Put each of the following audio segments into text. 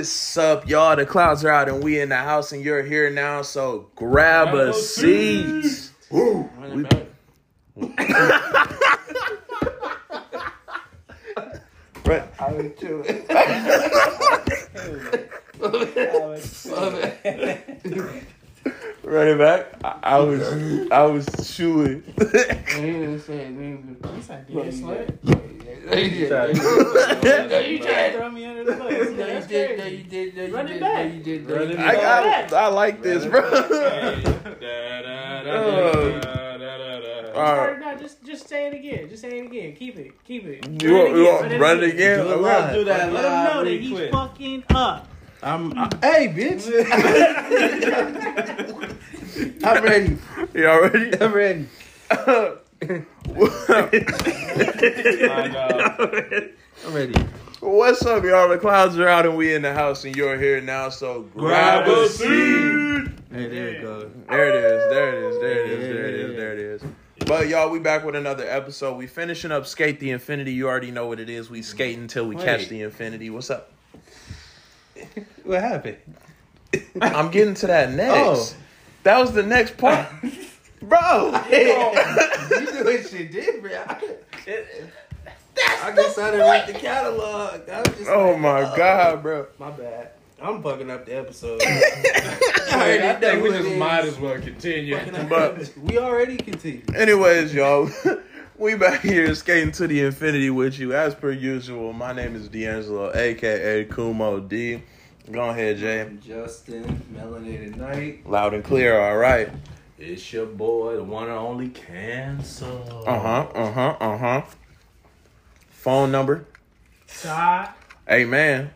is up, y'all? The clouds are out and we in the house and you're here now, so grab a seat. Woo. Right. I would do it. Right back. I was chewing. You tried to throw me under the bus. No, you did. Run it back. I like this, bro. Just say it again. Keep it. You want to run it again? Let's do that. Let him know that he's fucking up. Hey, bitch. I'm ready. Y'all ready? I'm ready. I'm ready. What's up, y'all? The clouds are out and we in the house and you're here now, so grab a seat. Hey, there it goes. There it is. But y'all, we back with another episode. We finishing up Skate the Infinity. You already know what it is. We skate until we catch the infinity. What's up? What happened? I'm getting to that next. Oh. That was the next part. Bro. You doing shit different. I guess I didn't read the catalog. Oh my God, bro. My bad. I'm fucking up the episode. I think we just might as well continue. But we already continue. Anyways, y'all, we back here skating to the infinity with you. As per usual, my name is D'Angelo, a.k.a. Kumo D. Go ahead, Jay. I'm Justin, Melanated Knight. Loud and clear, all right. It's your boy, the one and only Cancer. Phone number? Hey, man.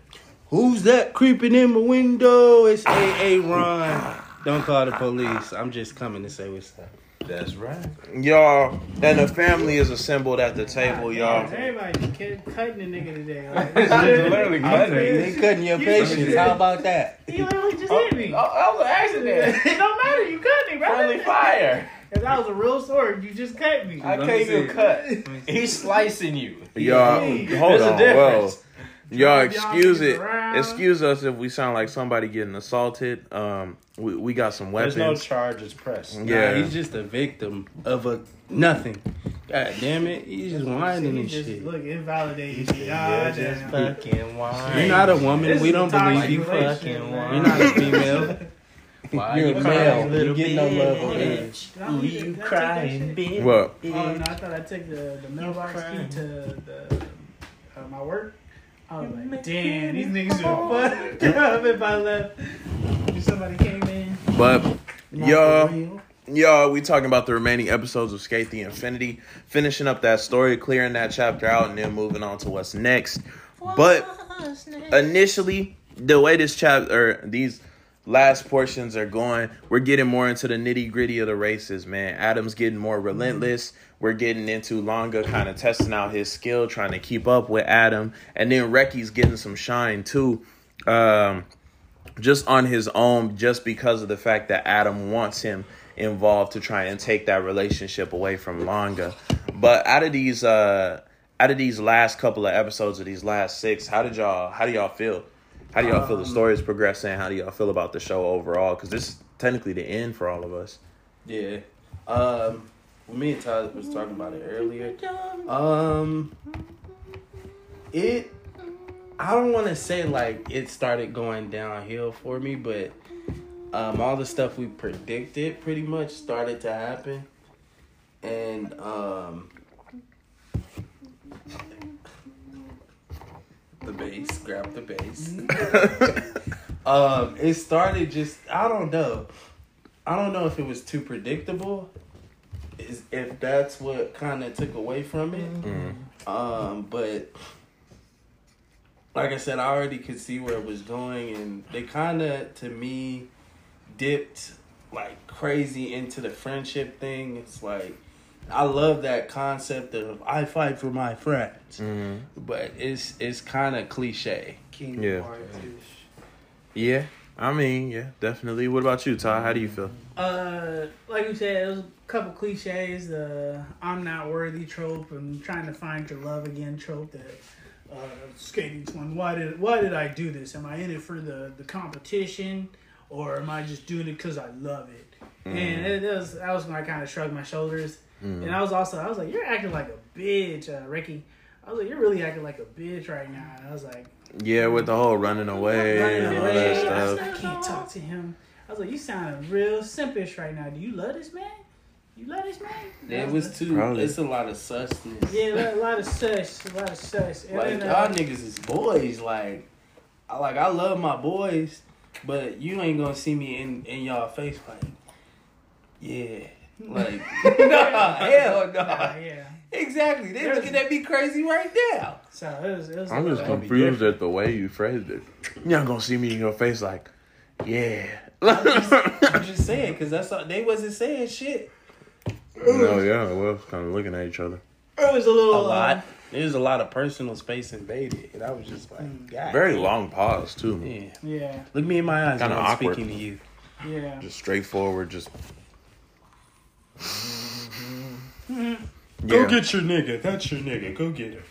Who's that creeping in my window? It's A.A. Ron. Don't call the police. I'm just coming to say what's up. That's right. Y'all, and the family is assembled at the table, y'all. Everybody cutting the nigga today. Like, literally cutting. They cutting your patience. How about that? He literally just hit me. That was an accident. It don't matter. You cut me, bro. Friendly fire. If that was a real sword, you just cut me. I can't even cut. He's slicing you. Y'all, hold on. Well, y'all, excuse us if we sound like somebody getting assaulted. We got some weapons. There's no charges pressed. Yeah, he's just a victim of nothing. God damn it, he's just whining and shit. Look, invalidating. Just fucking whining. You're not a woman. We don't believe you. Fucking whining. You're not a female. Why you crying, little bitch? No love, bitch. You crying, bitch? What? Oh no, I thought I took the mailbox key to the my work. I was like, damn, these niggas are fucked up if I left. If somebody came in. But, y'all, we talking about the remaining episodes of Skate the Infinity. Finishing up that story, clearing that chapter out, and then moving on to what's next. But, initially, the way this chapter, or these last portions are going, we're getting more into the nitty-gritty of the races, man. Adam's getting more relentless. We're getting into Longa kind of testing out his skill, trying to keep up with Adam. And then Reki's getting some shine, too, just on his own, just because of the fact that Adam wants him involved to try and take that relationship away from Longa. But out of these last couple of episodes of these last six, how do y'all feel? How do y'all feel the story is progressing? How do y'all feel about the show overall? Because this is technically the end for all of us. Yeah. Me and Tyler was talking about it earlier. I don't want to say like it started going downhill for me, but all the stuff we predicted pretty much started to happen. And the bass, grab the bass. It started just, I don't know if it was too predictable, if that's what kind of took away from it. Mm-hmm. But like I said, I already could see where it was going, and they kind of, to me, dipped like crazy into the friendship thing. It's like, I love that concept of I fight for my friends, but it's kind of cliche. Kingdom Hearts-ish. Yeah, I mean, yeah, definitely. What about you, Ty? How do you feel? Like you said, it was a couple cliches. The I'm not worthy trope and trying to find your love again trope that escape each one. Why did I do this? Am I in it for the competition, or am I just doing it because I love it? Mm. And that was when I kind of shrugged my shoulders. Mm. And I was like, you're acting like a bitch, Ricky. I was like, you're really acting like a bitch right now. And I was like, yeah, with the whole running away and all that stuff. I can't talk to him. I was like, you sound real simpish right now. Do you love this man? You love this man? That was too. Probably. It's a lot of susness. Yeah, a lot of sus. And like, then, y'all niggas is boys. Like I love my boys, but you ain't gonna see me in y'all face like, yeah, like nah, hell nah. Yeah. Exactly. They're looking at me crazy right now. So it was I'm just confused at the way you phrased it. You're not gonna see me in your face like, yeah. I'm just saying, because that's all, they wasn't saying shit. No, yeah, we was kind of looking at each other. It was a lot. There's a lot of personal space invaded, and I was just like, God. Very long pause too. Man. Yeah. Look me in my eyes. Kind of awkward. Speaking to you. Yeah. Just straightforward. Just. Mm-hmm. Yeah. Go get your nigga. That's your nigga. Go get it.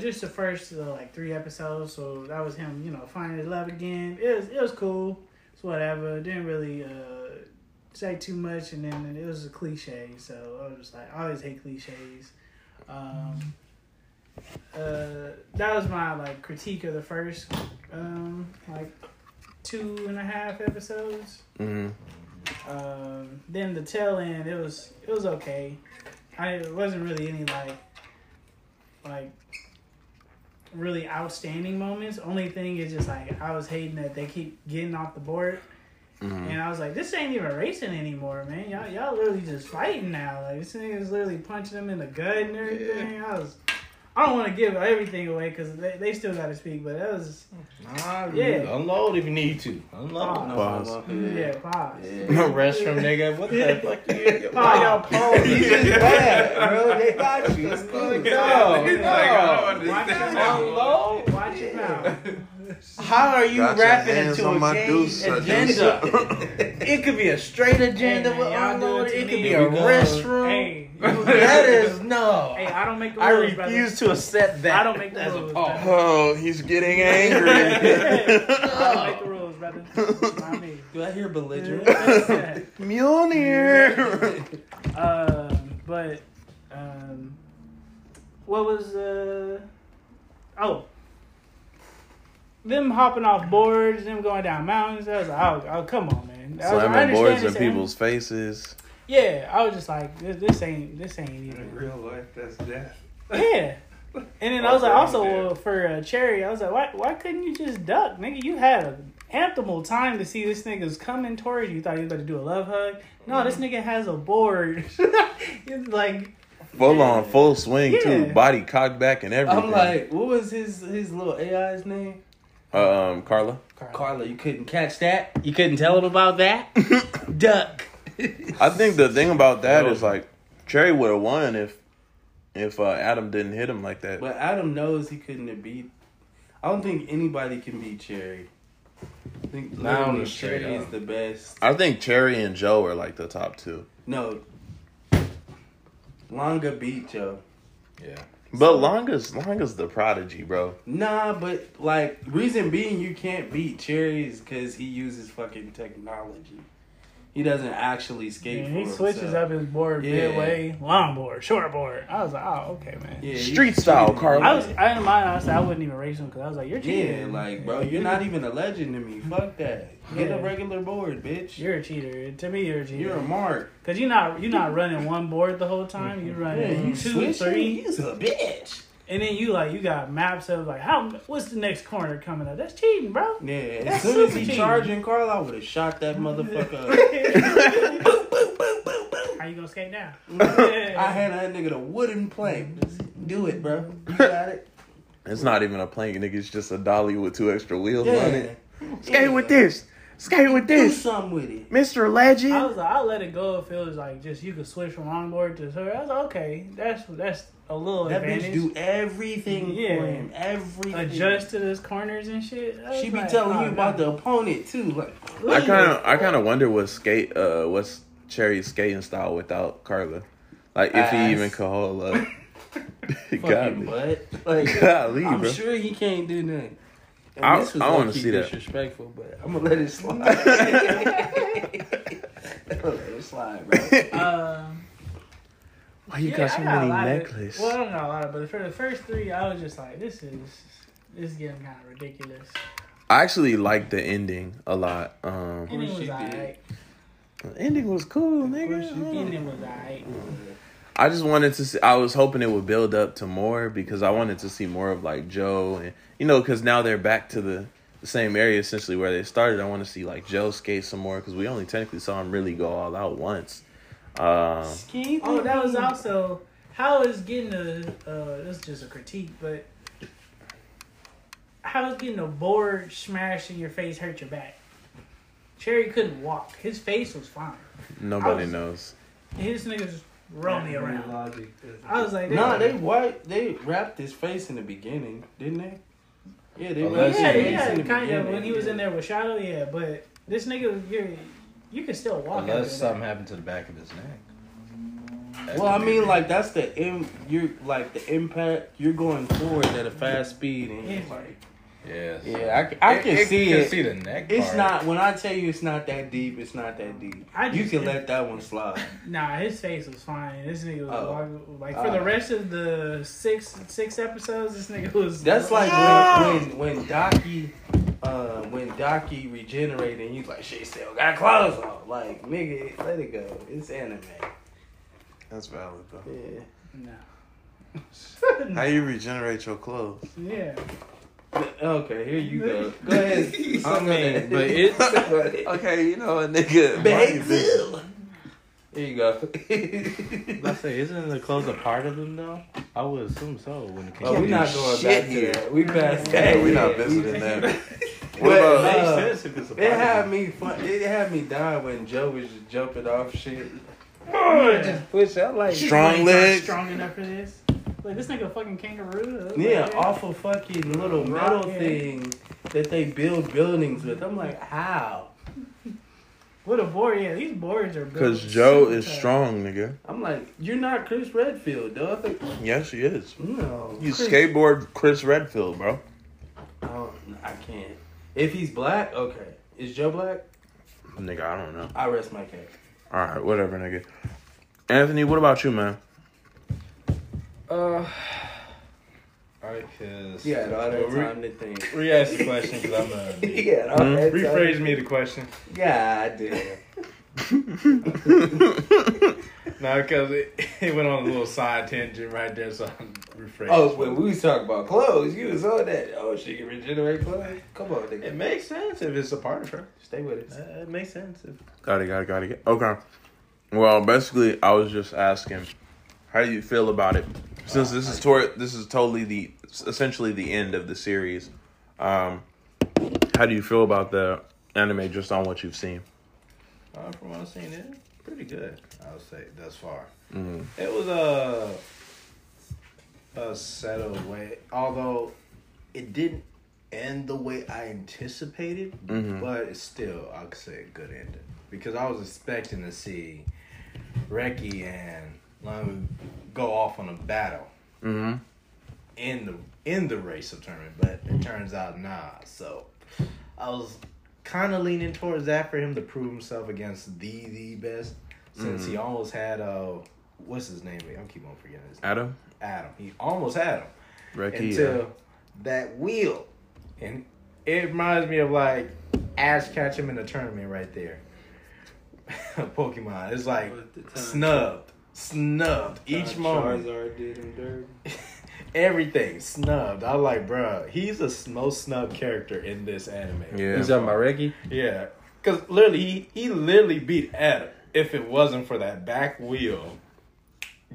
Just the first like 3 episodes, so that was him, you know, finding his love again. It was cool. It's whatever. Didn't really say too much, and then it was a cliche. So I was just like, I always hate cliches. That was my like critique of the first like 2.5 episodes. Mm-hmm. Then the tail end, it was okay. It wasn't really any like really outstanding moments. Only thing is just like I was hating that they keep getting off the board, mm-hmm. and I was like, this ain't even racing anymore, man. Y'all literally just fighting now. Like this nigga is literally punching them in the gut and everything. Yeah. I don't want to give everything away because they still got to speak, but that was unload if you need to. Unload. Pause. Yeah, pause. No restroom, nigga. What the fuck you? Pause. Y'all pause. You just bad, bro. They got you. Let's go. No. Watch it now. How are you rapping into a change agenda? It could be a straight agenda with unload. It could be a restroom. Hey. That is no. Hey, I don't make the rules. I refuse to accept that. I don't make the rules. Oh, he's getting angry. I don't make the rules, brother. Not me. Do I hear belligerent? Mjolnir. But what was them hopping off boards, them going down mountains? I was like, oh come on, man. Slamming boards in people's faces. Yeah, I was just like, this ain't even in real life. That's death. Yeah, and then I was like, also for Cherry, I was like, why couldn't you just duck, nigga? You had an ample time to see this nigga's coming towards you. You thought you was about to do a love hug? No, This nigga has a board. It's like full swing too, body cocked back and everything. I'm like, what was his little AI's name? Carla. You couldn't catch that. You couldn't tell him about that. Duck. I think the thing about that is like Cherry would have won if Adam didn't hit him like that. But Adam knows he couldn't have beat. I don't think anybody can beat Cherry. I think now Cherry is the best. I think Cherry and Joe are like the top 2. No, Longa beat Joe. Yeah, but Longa's the prodigy, bro. Nah, but like reason being you can't beat Cherry is because he uses fucking technology. He doesn't actually skate. Yeah, he switches up his board midway, long board, short board. I was like, oh, okay, man. Yeah, street style, Carl. I didn't mind. I said I wouldn't even race him because I was like, you're cheating. Yeah, like, bro, you're not even a legend to me. Fuck that. Get a regular board, bitch. You're a cheater. To me, you're a cheater. You're a mark. Because you're not running one board the whole time. You're running you 2, 3. You're a bitch. And then you got maps of like what's the next corner coming up? That's cheating, bro. Yeah, that's as soon as he charging Carl, I would have shot that motherfucker up. Boop, boop, boop, boop, boop. How you gonna skate now? I had that nigga the wooden plank. Just do it, bro. You got it. It's not even a plank, nigga. It's just a dolly with 2 extra wheels on it. Skate with this. Skate with this. Do something with it. Mr. Legend. I was like, I'll let it go if it was like just you could switch from longboard to her. I was like, okay, that's a little that advantage. Bitch do everything for him. Everything. Adjust to his corners and shit. She be telling you about the opponent too. Like I kinda wonder what's Cherry's skating style without Carla. Like if he even could hold up. Fucking butt. Like, golly, I'm sure he can't do nothing. I want to see that. Disrespectful, but I'm gonna let it slide. I'm gonna let it slide, bro. Why you got so many necklaces? Well, I don't know a lot, but for the first three, I was just like, this is getting kind of ridiculous. I actually liked the ending a lot. Ending was alright. Ending was cool, nigga. Ending was alright. I just wanted to see, I was hoping it would build up to more because I wanted to see more of like Joe and, you know, because now they're back to the same area essentially where they started. I want to see like Joe skate some more because we only technically saw him really go all out once. Oh, that was also, how is getting this is just a critique, but how is getting a board smashed in your face hurt your back? Cherry couldn't walk. His face was fine. Nobody knows. His niggas roll me around. Logic. I was like, they wrapped his face in the beginning, didn't they? Yeah, they wrapped his face in the beginning. Kind of when he was in there with Shadow, yeah. But this nigga, you can still walk. Unless something happened to the back of his neck. That that's the the impact. You're going forward at a fast speed, and he's like, yes. Yeah, I can see the neck part. It's not, when I tell you it's not that deep, it's not that deep. Let that one slide. Nah, his face was fine. This nigga was for the rest of the six episodes, this nigga was... That's like when Docky... when Docky regenerated, and he's like, she still got clothes on. Like, nigga, let it go. It's anime. That's valid, though. Yeah. No. How you regenerate your clothes? Yeah. Okay, here you go. Go ahead. I mean, but it's... okay, you know a nigga... Basil! Here you go. Let's say, isn't the clothes a part of them, though? I would assume so. When it came we're not going back here. To that. We passed that. Yeah, we're not visiting that. It had me fun. It had me dying when Joe was just jumping off shit. Yeah. Just push out like... Strong legs. Strong enough for this. Like, this nigga fucking kangaroo. Yeah, like, off a fucking little metal thing that they build buildings with. I'm like, how? What a board. Yeah, these boards are built. Because Joe is strong, nigga. I'm like, you're not Chris Redfield, dog. Yes, he is. No. You skateboard Chris Redfield, bro. Oh, I can't. If he's black, okay. Is Joe black? Nigga, I don't know. I rest my case. All right, whatever, nigga. Anthony, what about you, man? Alright, cause yeah, all that time to think. Re-ask the question, cause I'm a yeah. Rephrase me the question. Yeah, I did. No, cause it went on a little side tangent right there, so I'm rephrasing. Oh, when we was talking about clothes, you was on that. Oh, she can regenerate clothes. Come on, nigga. It makes sense if it's a part of her. Stay with it. It makes sense. Got it. Okay. Well, basically, I was just asking, how do you feel about it? Since this is totally essentially the end of the series, how do you feel about the anime just on what you've seen? From what I've seen, it's pretty good, I would say, thus far. Mm-hmm. It was a settled way, although it didn't end the way I anticipated, mm-hmm. but it's still, I could say, a good ending. Because I was expecting to see Reki and... Let me go off on a battle mm-hmm. in the race of tournament, but it turns out nah. So I was kind of leaning towards that for him to prove himself against the best, since mm-hmm. he almost had what's his name? I keep on forgetting his name. Adam. He almost had him Reki, until that wheel, and it reminds me of like Ash catch him in the tournament right there. Pokemon. It's like snubbed each moment. Charizard did him dirty. Everything snubbed. I was like, bro, he's the most snubbed character in this anime. Yeah, he's on my Reki. Yeah, because literally he literally beat Adam if it wasn't for that back wheel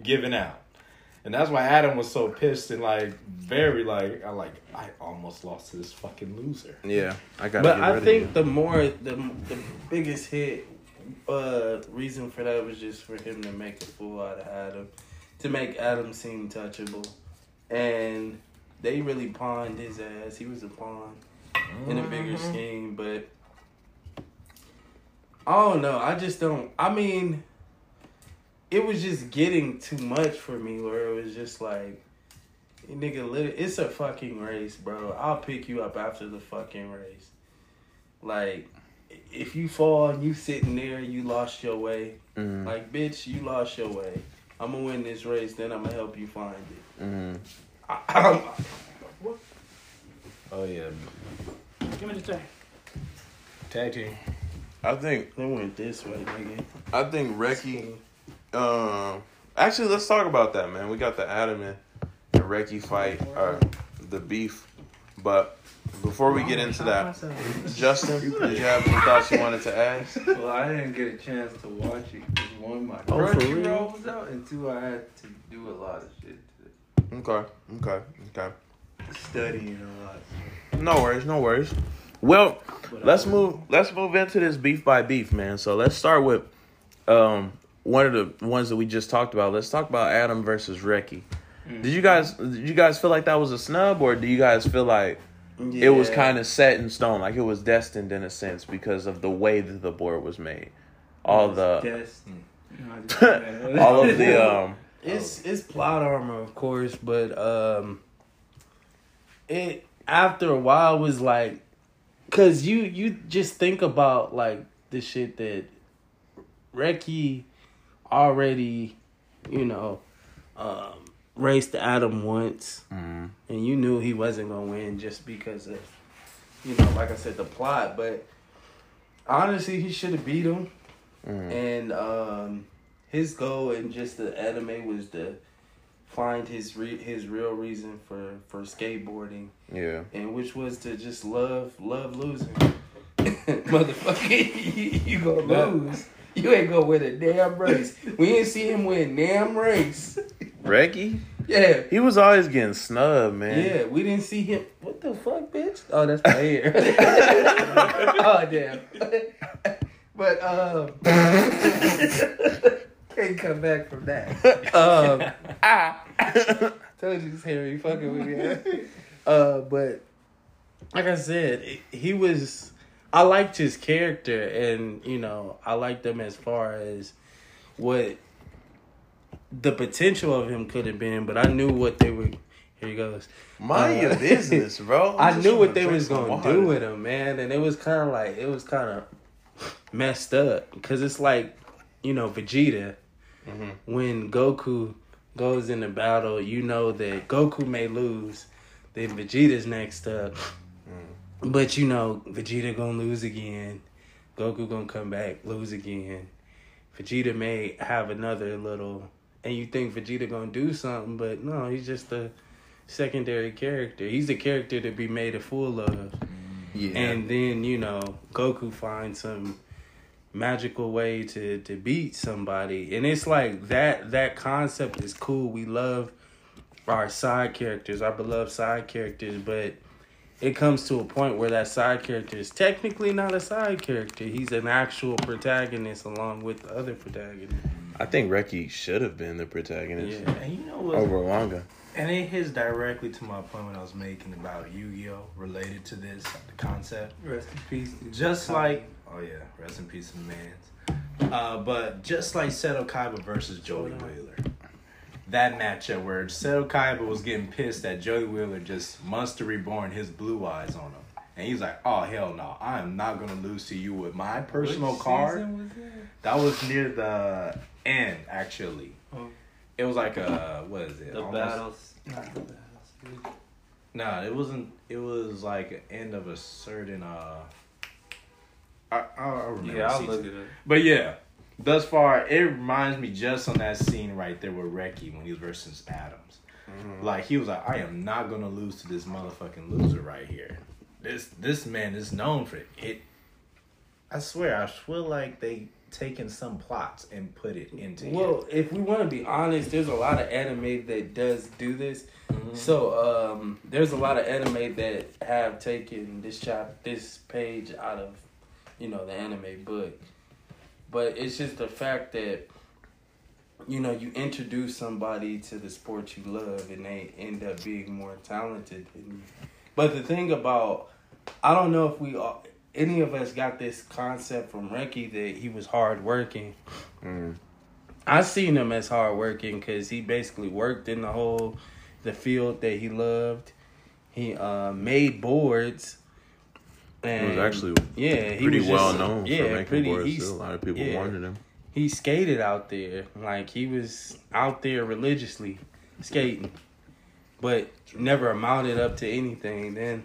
giving out, and that's why Adam was so pissed and like very like I almost lost to this fucking loser. Yeah, I got. But I think the biggest hit. Reason for that was just for him to make a fool out of Adam, to make Adam seem touchable, and they really pawned his ass. He was a pawn in a bigger scheme, but I don't know. I mean, it was just getting too much for me, where it was just like, nigga, it's a fucking race, bro. I'll pick you up after the fucking race. Like, if you fall and you sitting there, you lost your way. Mm-hmm. Like, bitch, you lost your way. I'm going to win this race, then I'm going to help you find it. Mm-hmm. Oh, yeah. Give me the tag. Tag team. I think they went this way, nigga. I think Reki... actually, let's talk about that, man. We got the Adam and Reki fight, or the beef. But before we get into that, Justin, did you have any thoughts you wanted to add? Well, I didn't get a chance to watch it because one, my Crunchyroll was out, and two, I had to do a lot of shit today. Okay. Studying a lot. No worries. Well, let's move into this beef by beef, man. So let's start with one of the ones that we just talked about. Let's talk about Adam versus Reki. Mm-hmm. Did you guys feel like that was a snub, or do you guys feel like it was kind of set in stone, like it was destined in a sense because of the way that the board was made? It's plot armor, of course, but it after a while was like, cause you just think about like the shit that Reki already, raced Adam once, mm-hmm. and you knew he wasn't gonna win just because of, like I said, the plot. But honestly, he should have beat him, mm-hmm. and his goal in just the anime was to find his real reason for skateboarding, and which was to just love losing. Motherfucker, you gonna lose. You ain't gonna win a damn race. We ain't see him win damn race. Reki? Yeah. He was always getting snubbed, man. Yeah, we didn't see him. What the fuck, bitch? Oh, that's my hair. Oh, damn. But, can't come back from that. Told you this hair, you fucking with me. But, like I said, I liked his character, and, I liked him as far as what the potential of him could have been, but I knew what they were... Here he goes. Mind your business, bro. I knew what they was going to do with him, man, and it was kind of messed up, because it's like, Vegeta, mm-hmm. when Goku goes into battle, you know that Goku may lose, then Vegeta's next up, mm-hmm. but, Vegeta going to lose again, Goku going to come back, lose again, Vegeta may have another little... And you think Vegeta gonna do something, but no, he's just a secondary character. He's a character to be made a fool of. Yeah. And then, Goku finds some magical way to beat somebody. And it's like that concept is cool. We love our side characters, our beloved side characters, but it comes to a point where that side character is technically not a side character. He's an actual protagonist along with the other protagonist. I think Reki should have been the protagonist. Yeah, and over Wanga. And it hits directly to my point when I was making about Yu-Gi-Oh! Related to this, the concept. Rest in peace. Just like... Oh, yeah. Rest in peace, man. But just like Seto Kaiba versus Joey Wheeler. That matchup where Seto Kaiba was getting pissed that Joey Wheeler just Monster Reborn his blue eyes on him. And he's like, oh, hell no. I am not going to lose to you with my personal card. Season was that? That was near the... And actually, it was like a what is it? The battles. Not the battles. Nah, it wasn't. It was like an end of a certain. I remember. Yeah, I'll look it up. But yeah, thus far it reminds me just on that scene right there with Reki when he was versus Adams. Mm-hmm. Like he was like, I am not gonna lose to this motherfucking loser right here. This man is known for it. I swear, I feel like they. Taking some plots and put it into if we want to be honest, there's a lot of anime that does do this. Mm-hmm. So there's a lot of anime that have taken this page out of the anime book, but it's just the fact that you introduce somebody to the sport you love and they end up being more talented than you. But the thing about I don't know if we all any of us got this concept from Reki that he was hard working. Mm. I seen him as hardworking because he basically worked in the field that he loved. He made boards. And it was actually pretty well known for making boards. So a lot of people wanted him. He skated out there. Like, he was out there religiously skating, but never amounted up to anything. Then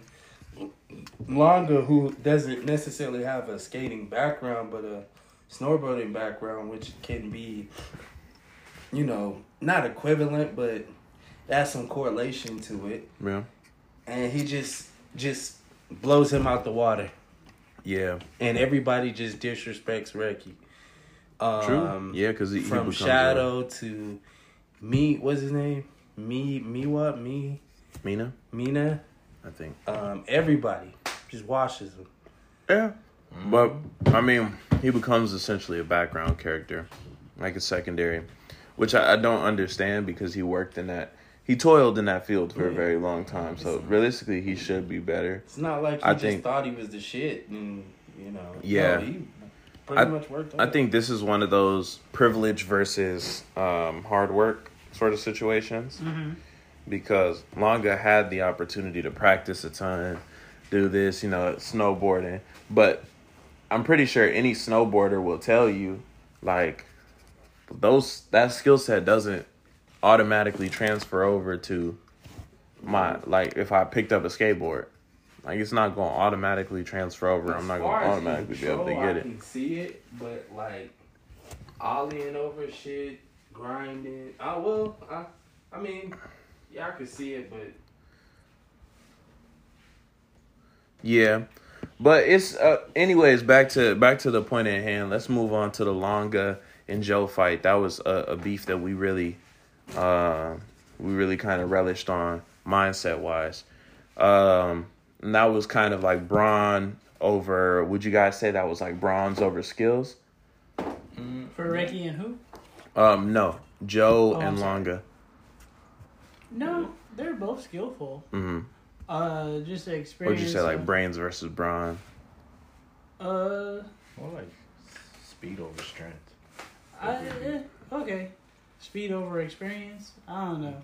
Longa, who doesn't necessarily have a skating background, but a snowboarding background, which can be, you know, not equivalent, but that's some correlation to it. Yeah. And he just blows him out the water. Yeah. And everybody just disrespects Reki. True. Yeah, because he from Shadow to what's his name? Mina. Mina. I think. Everybody just washes him. Yeah. But, I mean, he becomes essentially a background character, like a secondary, which I don't understand because he toiled in that field for a very long time. So, realistically, he should be better. It's not like I just thought he was the shit and, you know. Yeah. No, he pretty much worked on it. I think this is one of those privilege versus hard work sort of situations. Mm-hmm. Because Longa had the opportunity to practice a ton, do this, you know, snowboarding. But I'm pretty sure any snowboarder will tell you, like, that skill set doesn't automatically transfer over to if I picked up a skateboard. Like, it's not going to automatically transfer over. I'm not going to automatically be able to get it. I can see it, but, like, ollieing over shit, grinding. Yeah, I could see it, but... Yeah. But it's... anyways, back to the point at hand. Let's move on to the Longa and Joe fight. That was a beef that we really kind of relished on mindset-wise. And that was kind of like brawn over... Would you guys say that was like brawns over skills? For Reki and who? No. Joe and Longa. No, they're both skillful. Mm-hmm. Just the experience. What'd you say, like brains versus brawn? More like speed over strength. Okay, speed over experience. I don't know,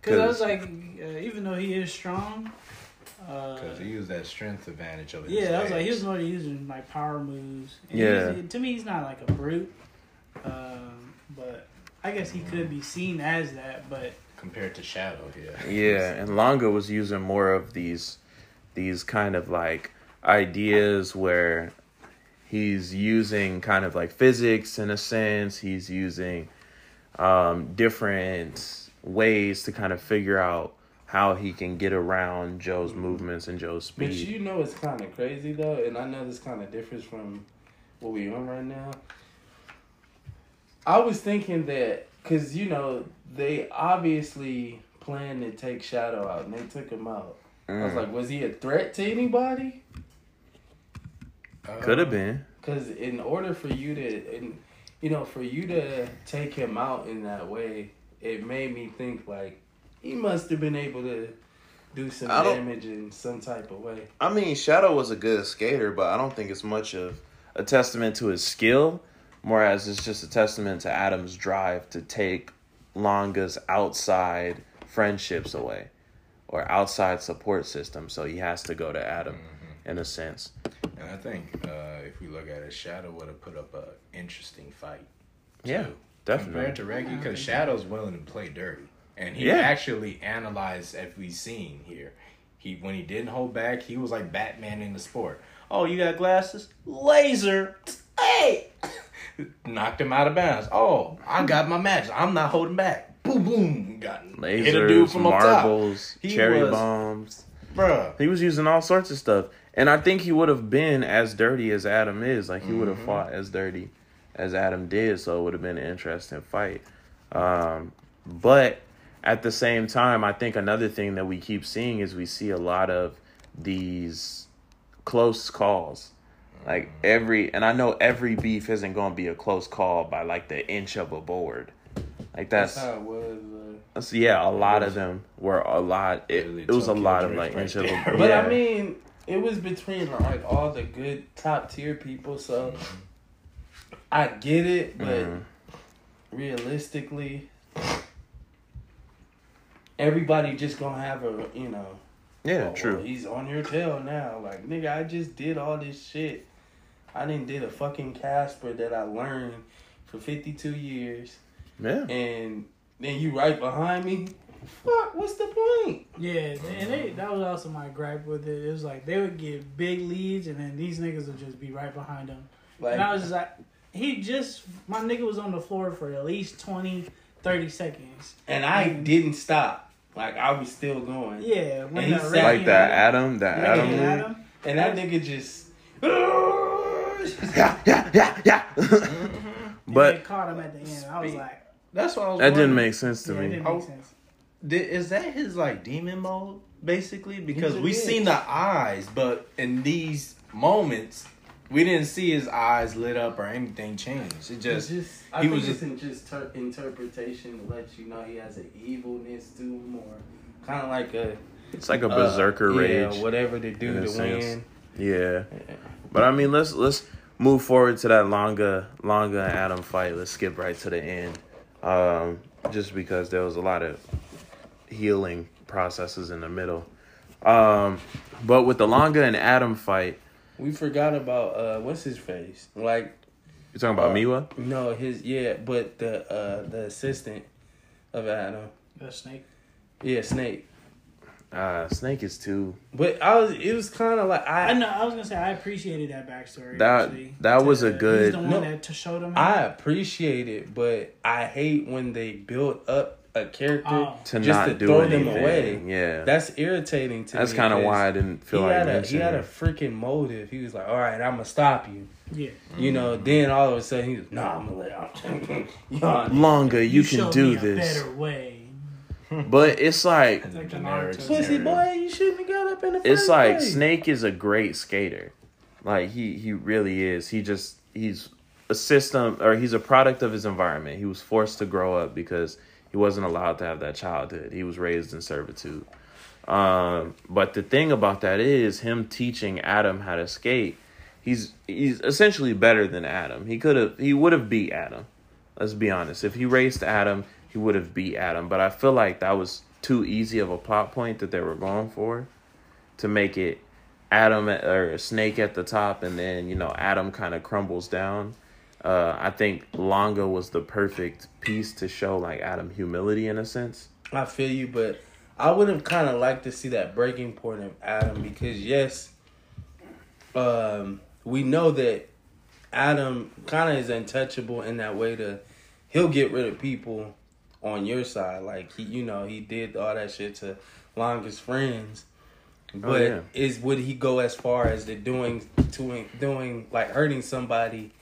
because I was like, even though he is strong, because he used that strength advantage of his legs. I was like, he was more using like power moves. And to me, he's not like a brute. But I guess he could be seen as that, but. Compared to Shadow here. Yeah, and Longa was using more of these kind of like ideas where he's using kind of like physics in a sense. He's using different ways to kind of figure out how he can get around Joe's movements and Joe's speed. But you know it's kind of crazy though, and I know this kind of differs from what we're on right now. I was thinking that because, you know, they obviously planned to take Shadow out, and they took him out. I was like, was he a threat to anybody? Could have been. Because in order for you to, take him out in that way, it made me think, like, he must have been able to do some damage in some type of way. I mean, Shadow was a good skater, but I don't think it's much of a testament to his skill. More as it's just a testament to Adam's drive to take Longa's outside friendships away or outside support system. So he has to go to Adam in a sense. And I think if we look at it, Shadow would have put up an interesting fight. Yeah, definitely. Compared to Reki, because Shadow's willing to play dirty. And he actually analyzed, as we've seen here, when he didn't hold back, he was like Batman in the sport. Oh, you got glasses? Laser! Hey! Knocked him out of bounds. Oh, I got my match. I'm not holding back. Boom, boom. Got lasers, hit a dude from marbles, up top. Cherry bombs. Bruh. He was using all sorts of stuff. And I think he would have been as dirty as Adam is. Like, he would have fought as dirty as Adam did. So it would have been an interesting fight. But at the same time, I think another thing that we keep seeing is we see a lot of these close calls. Like I know every beef isn't gonna be a close call by like the inch of a board, like that's how it was. A lot of them were a lot of inch of a board. But I mean, it was between like all the good top tier people, so I get it. But realistically, everybody just gonna have a, you know. Yeah, oh, true. Well, he's on your tail now. Like, nigga, I just did all this shit. I didn't did a fucking Casper that I learned for 52 years. Yeah. And then you right behind me. Fuck, what's the point? Yeah, and that was also my gripe with it. It was like, they would get big leads, and then these niggas would just be right behind them. Like, and I was just like, my nigga was on the floor for at least 20, 30 seconds. And I didn't stop. Like, I was still going. Yeah. When and he sat, like, that Adam. And that nigga just... Yeah. Mm-hmm. But... And they caught him at the end. I was like... That's what I was wondering. That didn't make sense to me. It didn't make sense. Is that his, like, demon mode, basically? Because we seen the eyes, but in these moments, we didn't see his eyes lit up or anything change. It just... interpretation to let you know he has an evilness to him, or kind of like a... It's like a berserker rage. Yeah, whatever they do to win. Yeah. But, I mean, let's move forward to that Longa and Adam fight. Let's skip right to the end. Just because there was a lot of healing processes in the middle. But with the Longa and Adam fight... We forgot about, what's his face? Like... You talking about Miwa? No, but the assistant of Adam. The Snake? Yeah, Snake. Snake is too... But it was kind of like... I know, I was going to say, I appreciated that backstory, actually. That was a good... He's the one that showed him. I appreciate it, but I hate when they build up a character to throw them away. Yeah. That's irritating to me. That's kind of why I didn't feel like that. He had a freaking motive. He was like, all right, I'm going to stop you. Yeah. You know, then all of a sudden he was, nah, I'm going to let out. Longa, you can do this. A better way. But it's like... It's like pussy boy, you shouldn't have got up in the first place. It's like Snake is a great skater. Like, he really is. He's a system, or he's a product of his environment. He was forced to grow up because he wasn't allowed to have that childhood. He was raised in servitude. But the thing about that is him teaching Adam how to skate. He's essentially better than Adam. He would have beat Adam. Let's be honest. If he raced Adam, he would have beat Adam. But I feel like that was too easy of a plot point that they were going for, to make it Adam or Snake at the top, and then, you know, Adam kind of crumbles down. I think Longa was the perfect piece to show, like, Adam humility in a sense. I feel you, but I would have kind of liked to see that breaking point of Adam, because yes, we know that Adam kind of is untouchable in that way. He'll get rid of people on your side. Like, he did all that shit to Longa's friends. But would he go as far as the doing like hurting somebody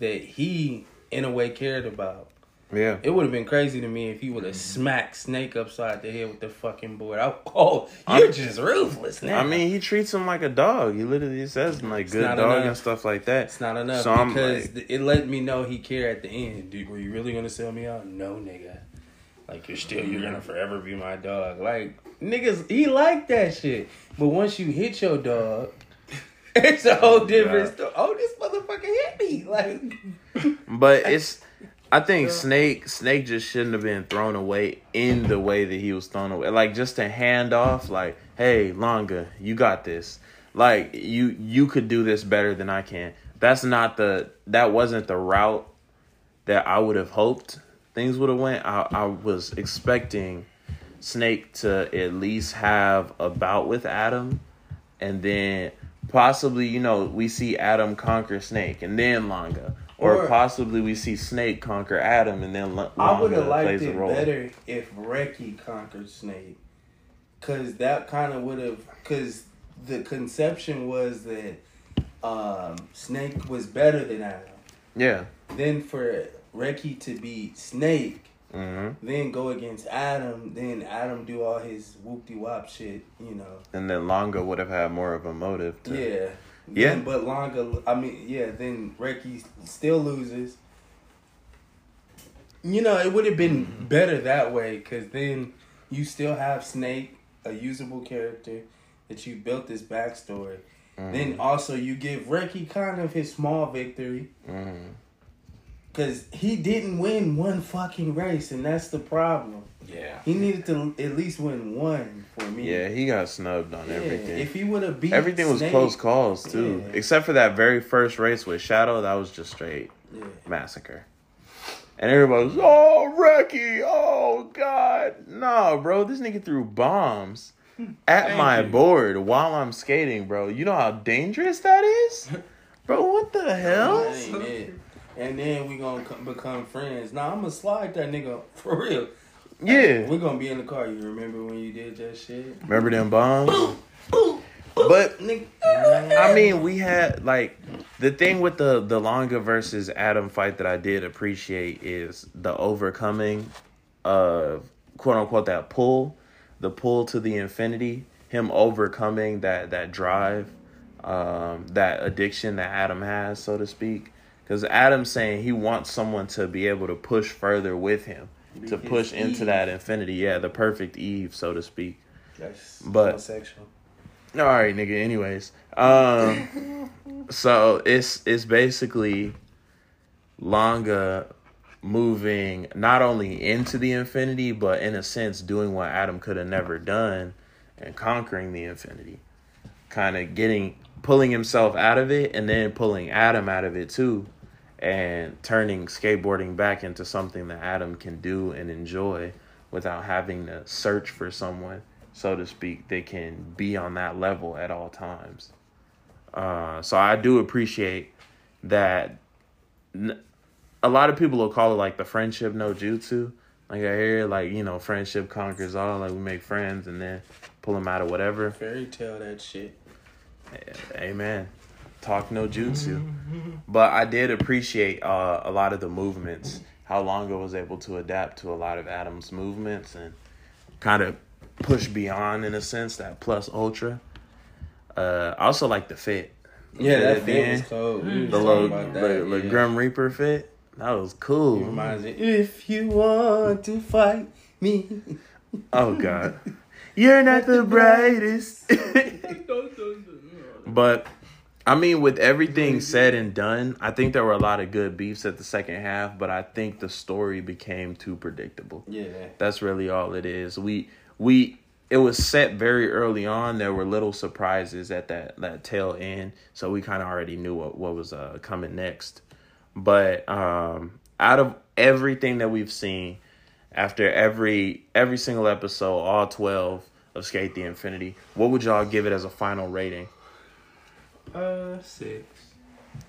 that he in a way cared about? Yeah. It would have been crazy to me if he would have smacked Snake upside the head with the fucking board. You're just ruthless now. I mean, he treats him like a dog. He literally says, like, good dog enough and stuff like that. It's not enough, so because it let me know he cared at the end. Dude, were you really going to sell me out? No, nigga. Like, you're going to forever be my dog. Like, niggas, he liked that shit. But once you hit your dog... It's a whole different story. Oh, this motherfucker hit me. Like, but it's... I think Snake just shouldn't have been thrown away in the way that he was thrown away. Like, just a handoff, like, hey, Longa, you got this. Like, you could do this better than I can. That wasn't the route that I would have hoped things would have went. I was expecting Snake to at least have a bout with Adam, and then possibly, you know, we see Adam conquer Snake and then Longa. Or possibly we see Snake conquer Adam, and then Longa plays a role. I would have liked it better if Reki conquered Snake. Because that kind of would have... Because the conception was that Snake was better than Adam. Yeah. Then for Reki to be Snake, then go against Adam, then Adam do all his whoop-de-wop shit, you know. And then Longa would have had more of a motive to... Yeah. Yeah, but Longa, I mean, yeah, then Reki still loses. You know, it would have been better that way, because then you still have Snake, a usable character that you built this backstory. Then also you give Reki kind of his small victory. Because he didn't win one fucking race, and that's the problem. Yeah. He needed to at least win one for me. Yeah, he got snubbed on everything. If he would have beat everything was Snake, close calls, too. Yeah. Except for that very first race with Shadow, that was just straight massacre. And everybody was, oh, Reki, oh, God. No, bro, this nigga threw bombs at board while I'm skating, bro. You know how dangerous that is? Bro, what the hell? That ain't it. And then we gonna become friends. Nah, I'm gonna slide that nigga for real. Yeah, we gonna be in the car. You remember when you did that shit? Remember them bombs? But I mean, we had like the thing with the Longa versus Adam fight that I did appreciate is the overcoming of quote unquote that pull, the pull to the infinity. Him overcoming that drive, that addiction that Adam has, so to speak. Because Adam's saying he wants someone to be able to push further with him, to push into that infinity. Yeah, the perfect Eve, so to speak. Yes. But homosexual. All right, nigga. Anyways, so it's basically Longa moving not only into the infinity, but in a sense doing what Adam could have never done and conquering the infinity, kind of pulling himself out of it and then pulling Adam out of it too. And turning skateboarding back into something that Adam can do and enjoy without having to search for someone, so to speak, that can be on that level at all times. So I do appreciate that. A lot of people will call it like the friendship no jutsu. Like I hear, like, you know, friendship conquers all. Like we make friends and then pull them out of whatever. Fairy tale that shit. Amen. Talk no jutsu. But I did appreciate a lot of the movements, how Longo was able to adapt to a lot of Adam's movements and kind of push beyond, in a sense, that plus ultra. I also like the fit. Yeah, that fit was cold. The Grim Reaper fit. That was cool. It reminds me, if you want to fight me. Oh, God. You're not the brightest. But I mean, with everything said and done, I think there were a lot of good beefs at the second half, but I think the story became too predictable. Yeah. That's really all it is. It was set very early on. There were little surprises at that tail end, so we kind of already knew what was coming next. But out of everything that we've seen, after every single episode, all 12 of Skate the Infinity, what would y'all give it as a final rating? 6.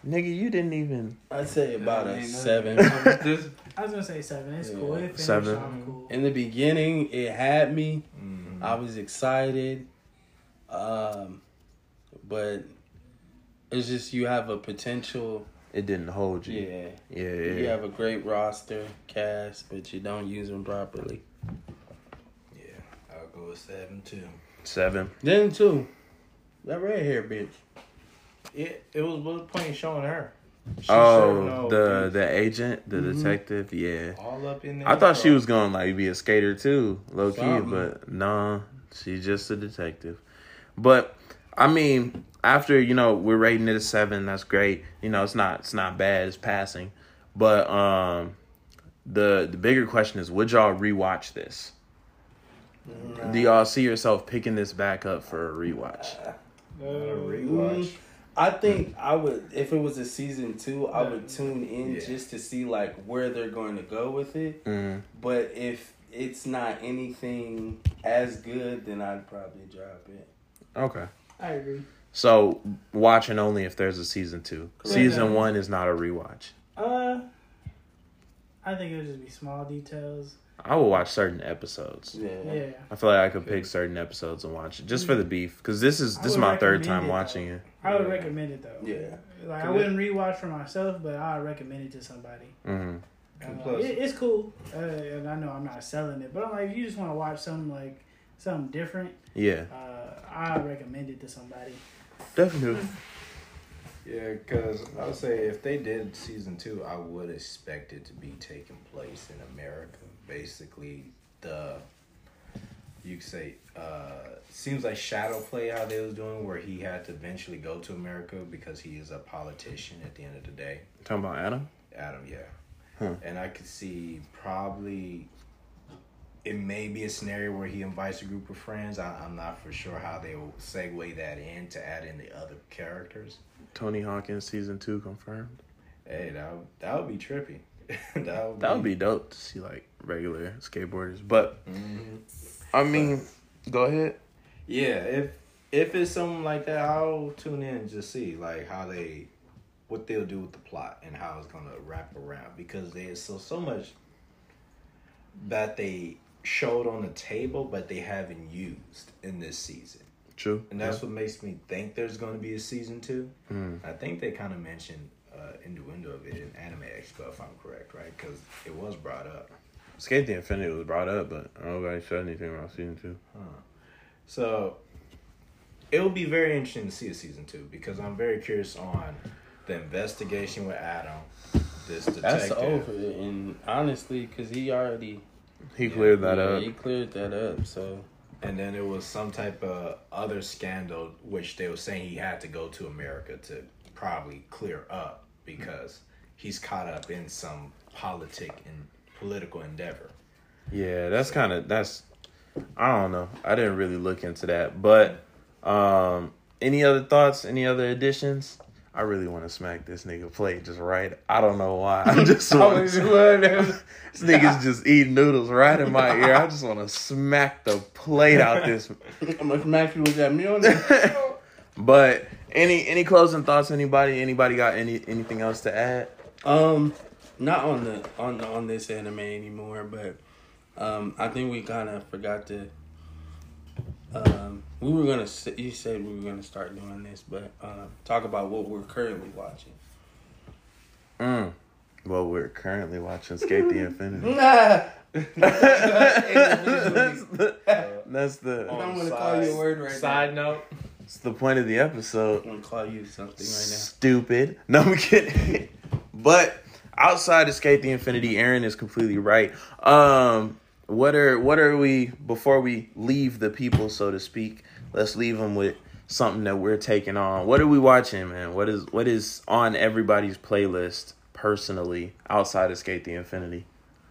Nigga, you didn't even. I'd say about a 7. I was gonna say 7. It's cool. It finished 7. Cool. In the beginning, it had me. Mm-hmm. I was excited, but it's just you have a potential. It didn't hold you. Yeah. You have a great roster cast, but you don't use them properly. Yeah, I'll go with 7 too. 7. Then 2. That red hair bitch. It was what the point showing her. The agent, the detective, yeah. All up in there. I thought she was gonna like be a skater too, low key, but nah, she's just a detective. But I mean, after, you know, we're rating it a 7, that's great. You know, it's not bad, it's passing. But the bigger question is, would y'all rewatch this? Nah. Do y'all see yourself picking this back up for a rewatch? I think I would, if it was a season 2, I would tune in just to see like where they're going to go with it. Mm. But if it's not anything as good, then I'd probably drop it. Okay. I agree. So watching only if there's a season 2. Correct. Season 1 is not a rewatch. I think it would just be small details. I will watch certain episodes. Yeah. I feel like I could pick certain episodes and watch it just for the beef, because this is my third time watching it. I would recommend it though. Yeah, like I wouldn't rewatch for myself, but I would recommend it to somebody. Mm-hmm. It's cool, and I know I'm not selling it, but I'm like, if you just want to watch something different, I recommend it to somebody. Definitely. Yeah, because I would say if they did season 2, I would expect it to be taking place in America. Basically, you could say, seems like Shadow Play, how they was doing, where he had to eventually go to America because he is a politician at the end of the day. Talking about Adam? Adam, yeah. And I could see probably it may be a scenario where he invites a group of friends. I'm not for sure how they will segue that in to add in the other characters. Tony Hawk in season 2 confirmed. Hey, that would be trippy. that would be dope to see, like, regular skateboarders. But I mean, go ahead. Yeah, if it's something like that, I'll tune in and just see like how they, what they'll do with the plot and how it's gonna wrap around, because there's so much that they showed on the table but they haven't used in this season. True. And that's what makes me think there's gonna be a season 2. I think they kind of mentioned innuendo of it in Anime Expo, if I'm correct, right? Because it was brought up. Skate the Infinity was brought up, but nobody said anything about season 2. So it'll be very interesting to see a season 2, because I'm very curious on the investigation with Adam, this detective. That's over, and honestly, because he cleared that up. He cleared that up, so. And then it was some type of other scandal, which they were saying he had to go to America to probably clear up, because he's caught up in some political endeavor. Yeah, I don't know. I didn't really look into that, but any other thoughts? Any other additions? I really want to smack this nigga plate just right. I don't know why. I just want to. This nigga's just eating noodles right in my ear. I just want to smack the plate out this. I'm gonna smack you with that meal. But any closing thoughts? Anybody got anything else to add? Not on this anime anymore. But I think we kind of forgot to. You said we were gonna start doing this, but talk about what we're currently watching. Well, we're currently watching Skate the Infinity. That's the. I'm gonna call you a word right now. Side note. It's the point of the episode. I'm gonna call you something right now. Stupid. No, I'm kidding. But outside of Skate the Infinity, Aaron is completely right. What are we, before we leave the people, so to speak, let's leave them with something that we're taking on. What are we watching, man? What is on everybody's playlist personally outside of Skate the Infinity?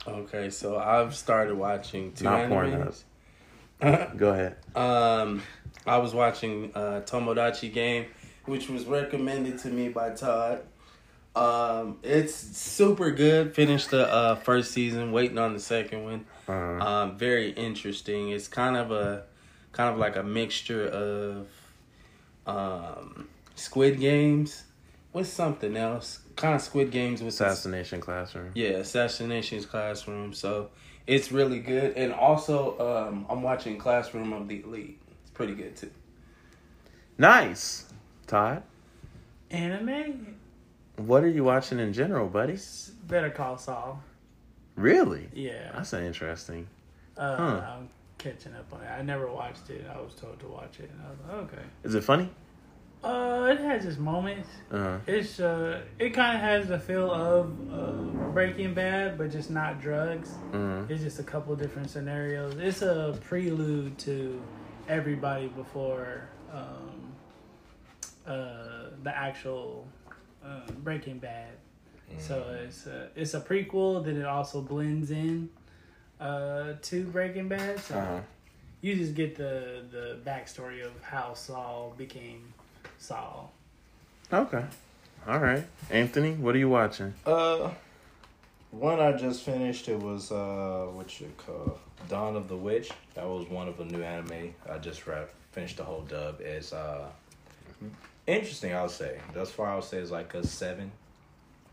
Okay, so I've started watching two animes. Go ahead. I was watching Tomodachi Game, which was recommended to me by Todd. It's super good. Finished the first season, waiting on the second one. Very interesting. It's kind of like a mixture of Squid Games with something else. Kind of Squid Games with Assassination Classroom. Yeah, Assassination Classroom. So it's really good. And also, I'm watching Classroom of the Elite. It's pretty good too. Nice, Todd. Anime. What are you watching in general, buddy? Better Call Saul. Really? Yeah. That's interesting. I'm catching up on it. I never watched it. I was told to watch it, and I was like, okay. Is it funny? It has its moments. It's it kind of has the feel of Breaking Bad, but just not drugs. It's just a couple different scenarios. It's a prelude to everybody before the actual. Breaking Bad. So it's a prequel, then it also blends in to Breaking Bad, so you just get the backstory of how Saul became Saul. Okay. Alright. Anthony, what are you watching? One I just finished, it was Dawn of the Witch. That was one of a new anime. I just finished the whole dub. It's interesting, I would say. Thus far, I would say it's like a 7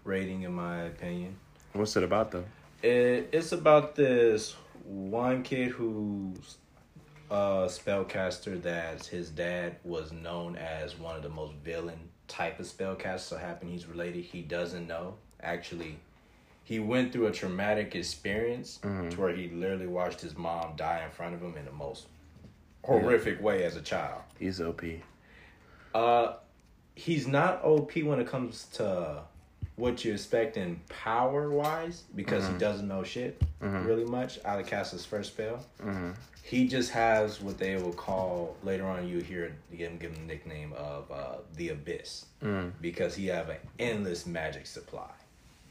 rating, in my opinion. What's it about, though? It's about this one kid who's a spellcaster that his dad was known as one of the most villain type of spellcasters. So happen he's related. He doesn't know. Actually, he went through a traumatic experience to where he literally watched his mom die in front of him in the most horrific way as a child. He's OP. He's not OP when it comes to what you expect in power-wise, because he doesn't know shit really much out of Cass's first spell. He just has what they will call, later on you hear him give him the nickname of the Abyss, because he have an endless magic supply.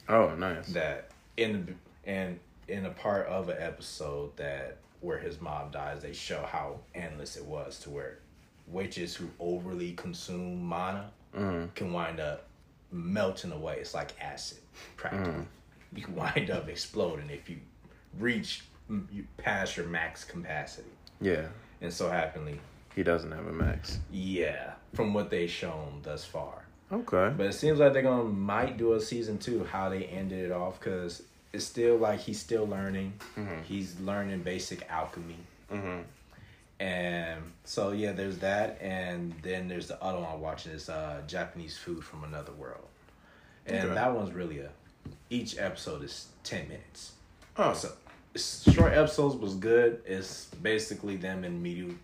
Oh, nice. That in a part of an episode that where his mom dies, they show how endless it was to where witches who overly consume mana can wind up melting away. It's like acid, practically. You wind up exploding if you reach past your max capacity. Yeah. And so happeningly, he doesn't have a max. Yeah, from what they've shown thus far. Okay. But it seems like they're gonna might do a season 2, how they ended it off, because it's still like he's still learning. He's learning basic alchemy. And so, yeah, there's that. And then there's the other one I'm watching. It's Japanese Food from Another World. And that one's really each episode is 10 minutes. Oh. So short episodes was good. It's basically them in medium.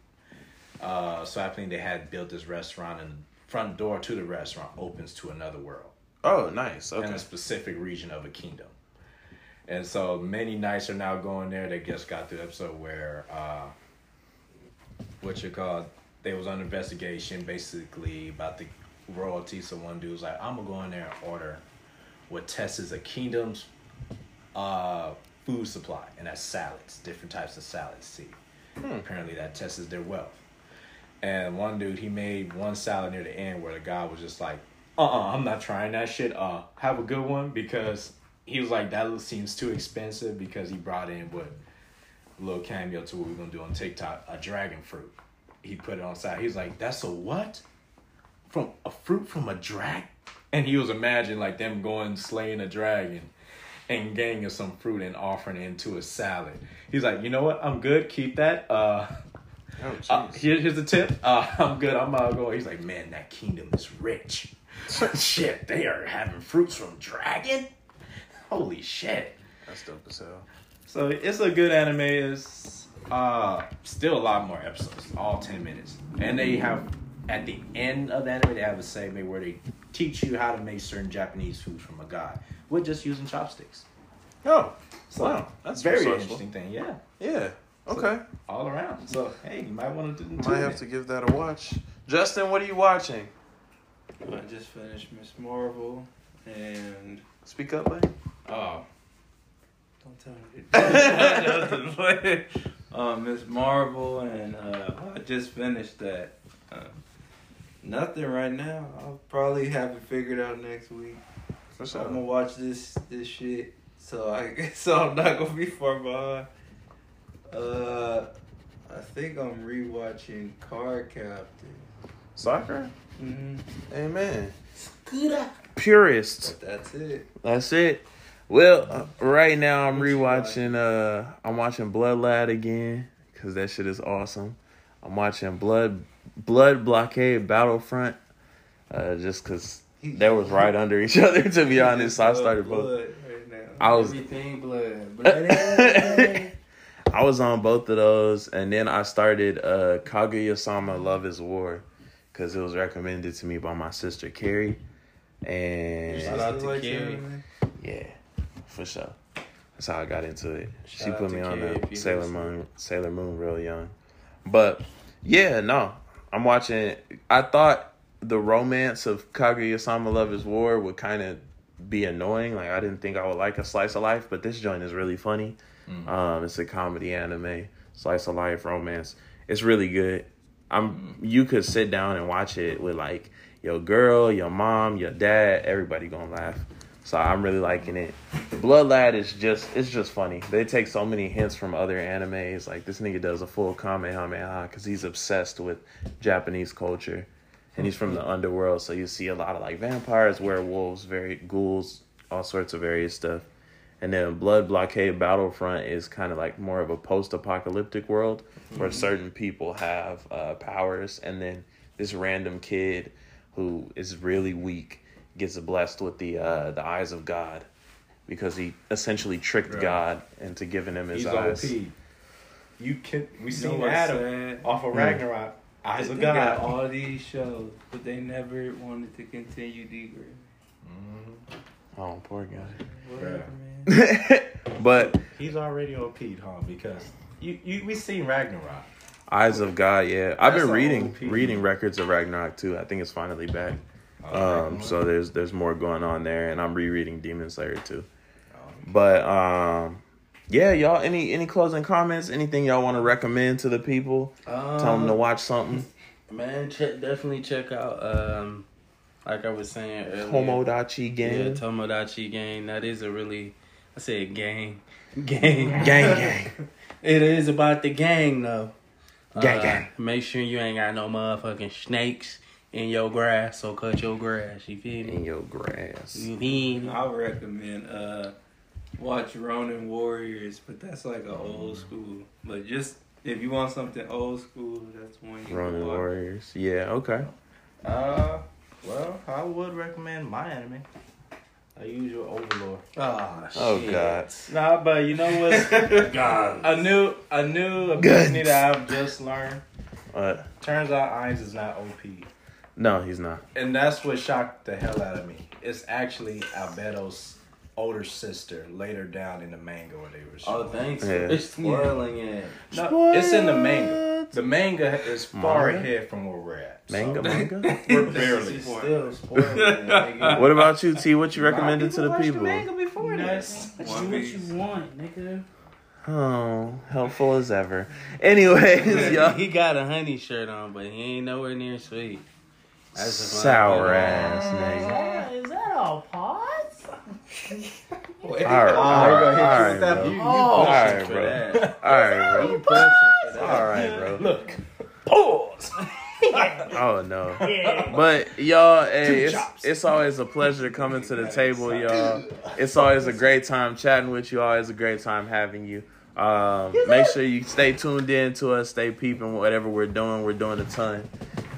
So I think they had built this restaurant, and the front door to the restaurant opens to another world. Oh, nice. Okay. In a specific region of a kingdom. And so many nights are now going there. They just got through the episode where, they was on investigation basically about the royalty. So one dude was like, I'm going to go in there and order what tests is a kingdom's food supply. And that's salads, different types of salads. See, apparently that tests their wealth. And one dude, he made one salad near the end where the guy was just like, I'm not trying that shit. Have a good one, because he was like, that seems too expensive, because he brought in what a little cameo to what we're going to do on TikTok, a dragon fruit. He put it on side. He was like, that's a what? From a fruit from a dragon? And he was imagining like them going slaying a dragon and ganging some fruit and offering it into a salad. He's like, you know what? I'm good. Keep that. Here's the tip. I'm good. I'm out going. He's like, man, that kingdom is rich. Shit, they are having fruits from dragon? Holy shit. That's dope as hell. So it's a good anime. It's still a lot more episodes, all 10 minutes. And they have, at the end of the anime, they have a segment where they teach you how to make certain Japanese foods from a guy with just using chopsticks. Oh, so wow. That's very interesting thing, yeah. Yeah, okay. So, all around. So, hey, you might want to do that. Might have to give that a watch. Justin, what are you watching? I just finished Miss Marvel and... Speak up, buddy. Oh, don't tell me. Miss Marvel, and I just finished that. Nothing right now. I'll probably have it figured out next week. For sure. I'm gonna watch this shit, so I'm not gonna be far behind. I think I'm rewatching Card Captain. Soccer. Amen. Scooter. Purists. But that's it. Well, right now I'm rewatching. I'm watching Blood Lad again because that shit is awesome. I'm watching Blood Blockade Battlefront, just because that was right under each other. To be honest, so I started both. Right now. I was everything blood. I was on both of those, and then I started Kaguya-sama Love is War because it was recommended to me by my sister Carrie. And shout out to Carrie. Yeah. For sure. That's how I got into it. She put me on the Sailor Moon real young. But yeah, no. I'm watching it. I thought the romance of Kaguya-sama Love is War would kind of be annoying. Like, I didn't think I would like a slice of life, but this joint is really funny. It's a comedy anime, slice of life romance. It's really good. You could sit down and watch it with like your girl, your mom, your dad, everybody gonna laugh. So I'm really liking it. Blood Lad is just funny. They take so many hints from other animes. Like, this nigga does a full Kamehameha because he's obsessed with Japanese culture. And he's from the underworld, so you see a lot of like vampires, werewolves, ghouls, all sorts of various stuff. And then Blood Blockade Battlefront is kind of like more of a post-apocalyptic world where certain people have powers. And then this random kid who is really weak gets blessed with the eyes of God because he essentially tricked God into giving him his eyes. OP. We seen Adam off of Ragnarok. Eyes of God. They got all these shows, but they never wanted to continue deeper. Oh, poor guy. Whatever, man. But he's already OP'd, huh? Because we seen Ragnarok. Eyes of God, yeah. I've been reading Records of Ragnarok too. I think it's finally back. So there's more going on there, and I'm rereading Demon Slayer too. But yeah, y'all, any closing comments? Anything y'all want to recommend to the people? Tell them to watch something. Man, definitely check out, like I was saying earlier, Tomodachi Game. Yeah, Tomodachi Game. That is a really, I said gang. It is about the gang, though. Gang. Make sure you ain't got no motherfucking snakes in your grass, so cut your grass. You feel me? In your grass. You feel me? I would recommend watch Ronin Warriors, but that's like an old school. But just if you want something old school, that's one you Ronin Warriors. Yeah, okay. Well, I would recommend my anime. I use your Overlord. Oh, shit. Oh, God. Nah, but you know what? God. A new ability that I've just learned. What? Turns out Ainz is not OP. No, he's not. And that's what shocked the hell out of me. It's actually Albedo's older sister later down in the manga where they were showing. Oh, thanks. Yeah. It's spoiling it. No, it's in the manga. The manga is far ahead from where we're at. Manga? We're barely still spoiling it. What about you, T? What you recommended to the people? The manga before this. What you want, nigga? Oh, helpful as ever. Anyways, y'all. He got a honey shirt on, but he ain't nowhere near sweet. That's sour ass nigga. Is that all pods? All right, bro. Look. Pause. Oh, no. Yeah. But, y'all, hey, it's always a pleasure coming to the table, y'all. It's always a great time chatting with you. Always a great time having you. Make sure you stay tuned in to us. Stay peeping whatever we're doing. We're doing a ton.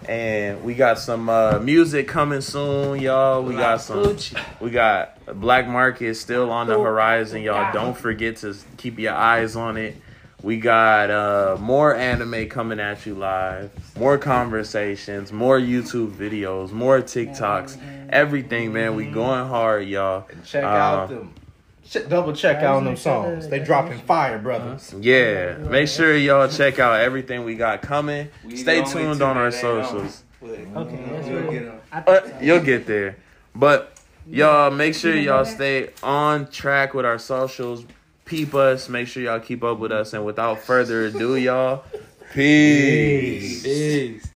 And we got some music coming soon, y'all. We got Black Market still on the horizon, y'all. Don't forget to keep your eyes on it. We got more anime coming at you live, more conversations, more YouTube videos, more TikToks, everything, man. We going hard, y'all. And check out them. Double check out on them songs. They dropping fire, brothers. Yeah. Make sure y'all check out everything we got coming. Stay tuned on our socials. Okay. You'll get there. But y'all, make sure y'all stay on track with our socials. Peep us. Make sure y'all keep up with us. And without further ado, y'all, peace.